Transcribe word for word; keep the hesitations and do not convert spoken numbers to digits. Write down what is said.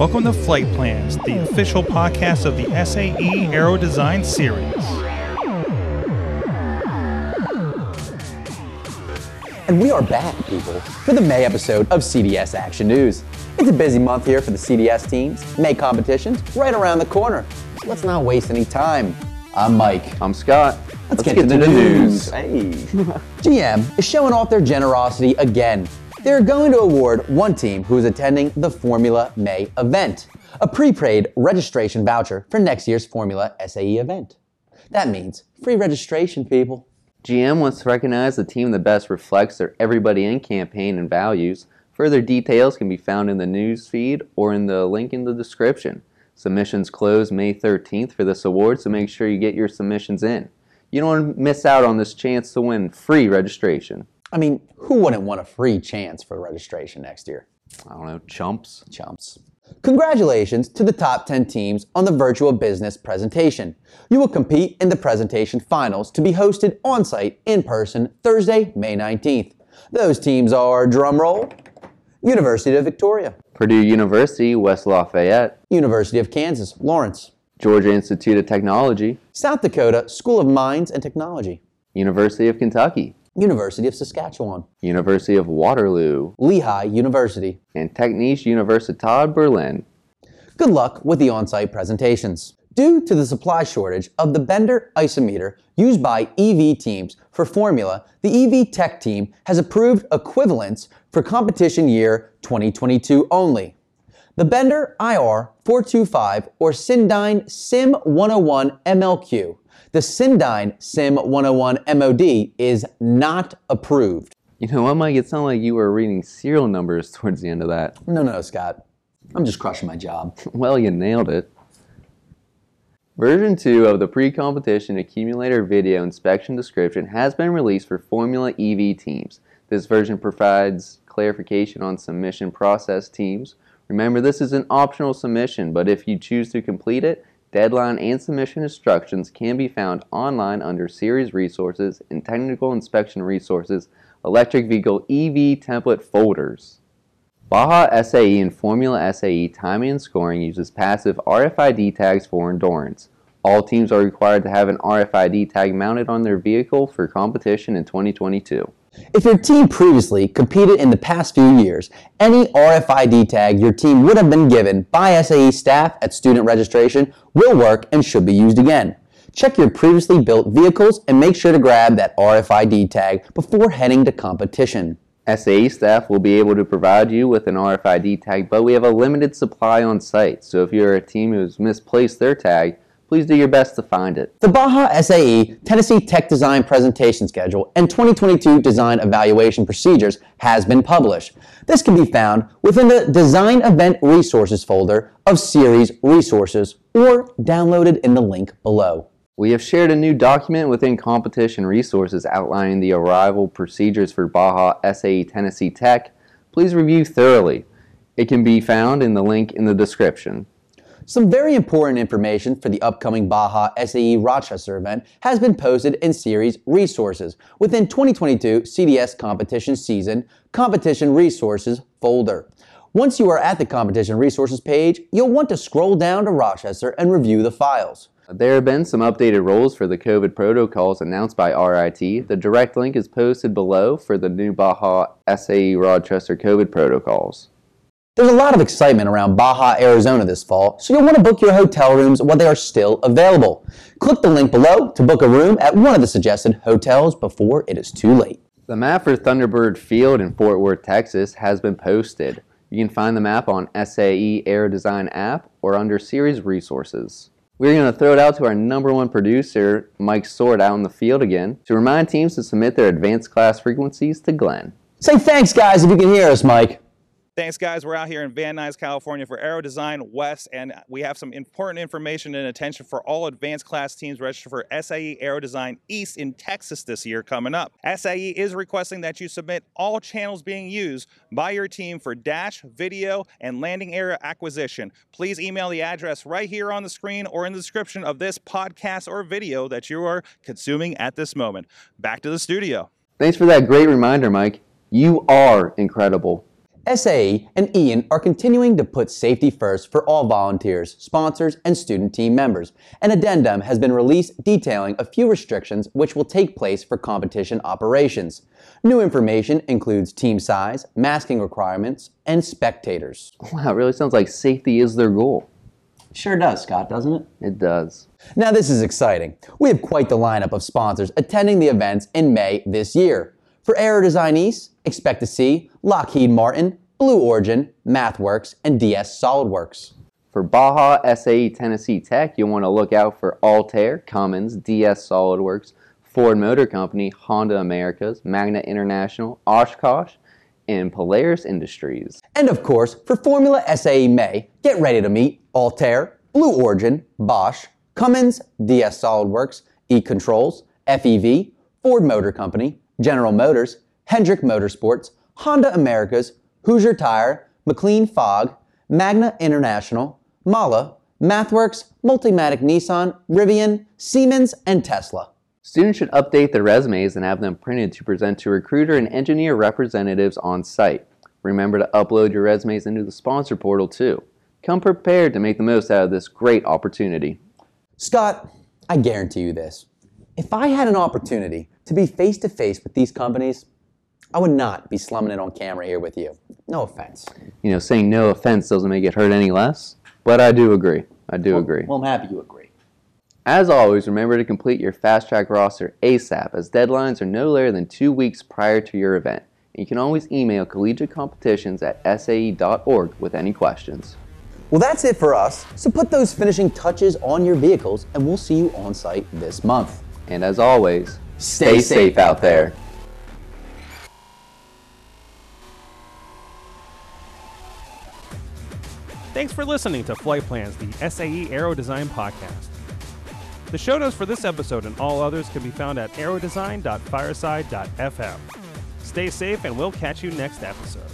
Welcome to Flight Plans, the official podcast of the S A E Aero Design Series. And we are back, people, for the May episode of C D S Action News. It's a busy month here for the C D S teams. May competition's right around the corner. So let's not waste any time. I'm Mike. I'm Scott. Let's, let's get, get to, to the news. news. Hey. G M is showing off their generosity again. They're going to award one team who is attending the Formula May event, a prepaid registration voucher for next year's Formula S A E event. That means free registration, people. G M wants to recognize the team that best reflects their Everybody In campaign and values. Further details can be found in the news feed or in the link in the description. Submissions close May thirteenth for this award, so make sure you get your submissions in. You don't want to miss out on this chance to win free registration. I mean, who wouldn't want a free chance for registration next year? I don't know, chumps. Chumps. Congratulations to the top ten teams on the virtual business presentation. You will compete in the presentation finals to be hosted on-site in person Thursday, May nineteenth. Those teams are, drumroll, University of Victoria, Purdue University, West Lafayette, University of Kansas, Lawrence, Georgia Institute of Technology, South Dakota School of Mines and Technology, University of Kentucky, University of Saskatchewan, University of Waterloo, Lehigh University, and Technische Universität Berlin. Good luck with the on-site presentations. Due to the supply shortage of the Bender isometer used by E V teams for Formula, the E V Tech team has approved equivalents for competition year twenty twenty-two only. The Bender I R four twenty-five or Syndyne Sim one oh one M L Q. The Syndyne Sim one oh one M O D is not approved. You know what, Mike? It sounded like you were reading serial numbers towards the end of that. No, no, Scott. I'm just crushing my job. Well, you nailed it. Version two of the pre-competition accumulator video inspection description has been released for Formula E V teams. This version provides clarification on submission process teams. Remember, this is an optional submission, but if you choose to complete it, deadline and submission instructions can be found online under Series Resources and Technical Inspection Resources, Electric Vehicle E V Template Folders. Baja S A E and Formula S A E timing and scoring uses passive R F I D tags for endurance. All teams are required to have an R F I D tag mounted on their vehicle for competition in twenty twenty-two. If your team previously competed in the past few years, any R F I D tag your team would have been given by S A E staff at student registration will work and should be used again. Check your previously built vehicles and make sure to grab that R F I D tag before heading to competition. S A E staff will be able to provide you with an R F I D tag, but we have a limited supply on site, so if you're a team who has misplaced their tag, please do your best to find it. The Baja S A E Tennessee Tech Design Presentation Schedule and twenty twenty-two Design Evaluation Procedures has been published. This can be found within the Design Event Resources folder of Series Resources or downloaded in the link below. We have shared a new document within Competition Resources outlining the arrival procedures for Baja S A E Tennessee Tech. Please review thoroughly. It can be found in the link in the description. Some very important information for the upcoming Baja S A E Rochester event has been posted in Series Resources within twenty twenty-two C D S Competition Season Competition Resources folder. Once you are at the Competition Resources page, you'll want to scroll down to Rochester and review the files. There have been some updated rules for the COVID protocols announced by R I T. The direct link is posted below for the new Baja S A E Rochester COVID protocols. There's a lot of excitement around Baja, Arizona this fall, so you'll want to book your hotel rooms while they are still available. Click the link below to book a room at one of the suggested hotels before it is too late. The map for Thunderbird Field in Fort Worth, Texas has been posted. You can find the map on S A E Aero Design app or under Series Resources. We're going to throw it out to our number one producer, Mike Sword, out in the field again, to remind teams to submit their advanced class frequencies to Glenn. Say thanks, guys, if you can hear us, Mike. Thanks, guys. We're out here in Van Nuys, California for Aero Design West, and we have some important information and attention for all advanced class teams registered for S A E Aero Design East in Texas this year coming up. S A E is requesting that you submit all channels being used by your team for dash, video, and landing area acquisition. Please email the address right here on the screen or in the description of this podcast or video that you are consuming at this moment. Back to the studio. Thanks for that great reminder, Mike. You are incredible. S A E and Ian are continuing to put safety first for all volunteers, sponsors, and student team members. An addendum has been released detailing a few restrictions which will take place for competition operations. New information includes team size, masking requirements, and spectators. Wow, it really sounds like safety is their goal. Sure does, Scott, doesn't it? It does. Now this is exciting. We have quite the lineup of sponsors attending the events in May this year. For Aero Design East, expect to see Lockheed Martin, Blue Origin, MathWorks, and D S SolidWorks. For Baja S A E Tennessee Tech, you'll want to look out for Altair, Cummins, D S SolidWorks, Ford Motor Company, Honda Americas, Magna International, Oshkosh, and Polaris Industries. And of course, for Formula S A E May, get ready to meet Altair, Blue Origin, Bosch, Cummins, D S SolidWorks, E-Controls, F E V, Ford Motor Company, General Motors, Hendrick Motorsports, Honda Americas, Hoosier Tire, McLean Fogg, Magna International, Mala, MathWorks, Multimatic Nissan, Rivian, Siemens, and Tesla. Students should update their resumes and have them printed to present to recruiter and engineer representatives on site. Remember to upload your resumes into the sponsor portal too. Come prepared to make the most out of this great opportunity. Scott, I guarantee you this. If I had an opportunity to be face-to-face with these companies, I would not be slumming it on camera here with you. No offense. You know, saying no offense doesn't make it hurt any less, but I do agree. I do well, agree. Well, I'm happy you agree. As always, remember to complete your Fast Track roster ASAP, as deadlines are no later than two weeks prior to your event. And you can always email collegiate competitions at S A E dot org with any questions. Well, that's it for us, so put those finishing touches on your vehicles, and we'll see you on site this month. And as always, stay safe out there. Thanks for listening to Flight Plans, the S A E Aero Design Podcast. The show notes for this episode and all others can be found at aerodesign dot fireside dot F M. Stay safe, and we'll catch you next episode.